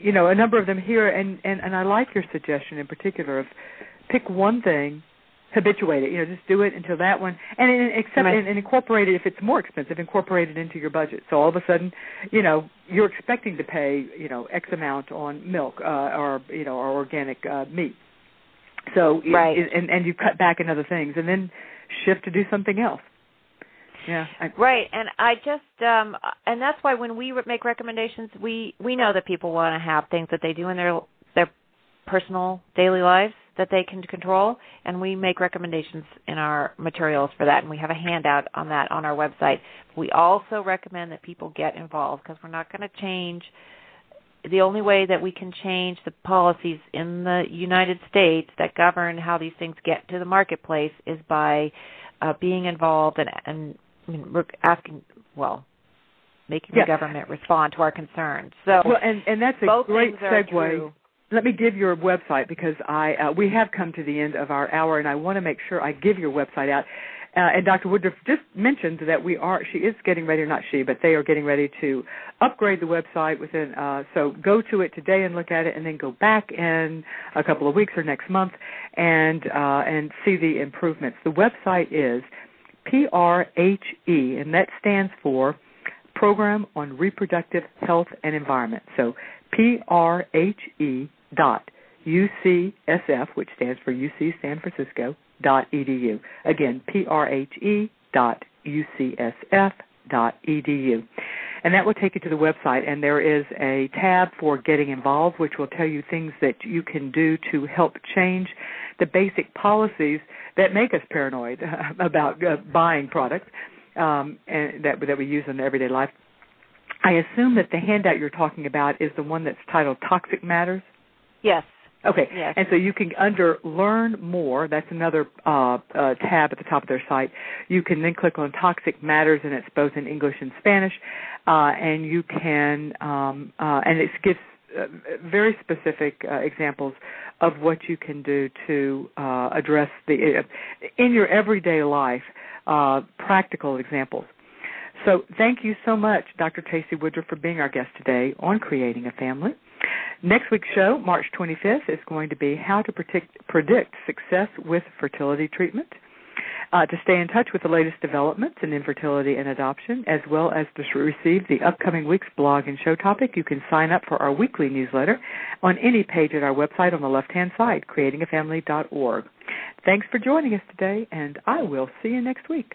number of them here. And I like your suggestion in particular of pick one thing, habituate it, just do it until that one. And incorporate it, if it's more expensive, incorporate it into your budget. So all of a sudden, you're expecting to pay, X amount on milk or organic meat. So right. And you cut back in other things and then shift to do something else. Yeah. Right. And I just and that's why when we make recommendations, we know that people want to have things that they do in their personal daily lives that they can control, and we make recommendations in our materials for that, and we have a handout on that on our website. We also recommend that people get involved because we're not going to change. The only way that we can change the policies in the United States that govern how these things get to the marketplace is by being involved and we're asking, making the government respond to our concerns. So, and that's a great segue. Let me give your website because we have come to the end of our hour, and I want to make sure I give your website out. And Dr. Woodruff just mentioned that she is getting ready, or not she, but they are getting ready to upgrade the website within. So go to it today and look at it, and then go back in a couple of weeks or next month and see the improvements. The website is PRHE, and that stands for Program on Reproductive Health and Environment. So PRHE.UCSF, which stands for UC San Francisco, .edu. Again, PRHE.UCSF.edu. And that will take you to the website, and there is a tab for Getting Involved, which will tell you things that you can do to help change the basic policies that make us paranoid about buying products and that we use in everyday life. I assume that the handout you're talking about is the one that's titled Toxic Matters? Yes. Okay, yes. And so you can under Learn More, that's another tab at the top of their site. You can then click on Toxic Matters, and it's both in English and Spanish, and you can, and it gives very specific examples of what you can do to address in your everyday life, practical examples. So thank you so much, Dr. Tracy Woodruff, for being our guest today on Creating a Family. Next week's show, March 25th, is going to be How to Predict Success with Fertility Treatment. To stay in touch with the latest developments in infertility and adoption, as well as to receive the upcoming week's blog and show topic, you can sign up for our weekly newsletter on any page at our website on the left-hand side, creatingafamily.org. Thanks for joining us today, and I will see you next week.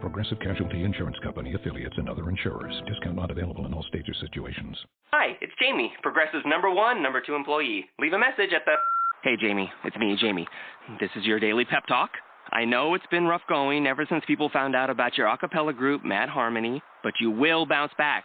Progressive Casualty Insurance Company, affiliates, and other insurers. Discount not available in all states or situations. Hi, it's Jamie, Progressive's number 1, number 2 employee. Leave a message at the... Hey, Jamie. It's me, Jamie. This is your daily pep talk. I know it's been rough going ever since people found out about your a cappella group, Mad Harmony, but you will bounce back.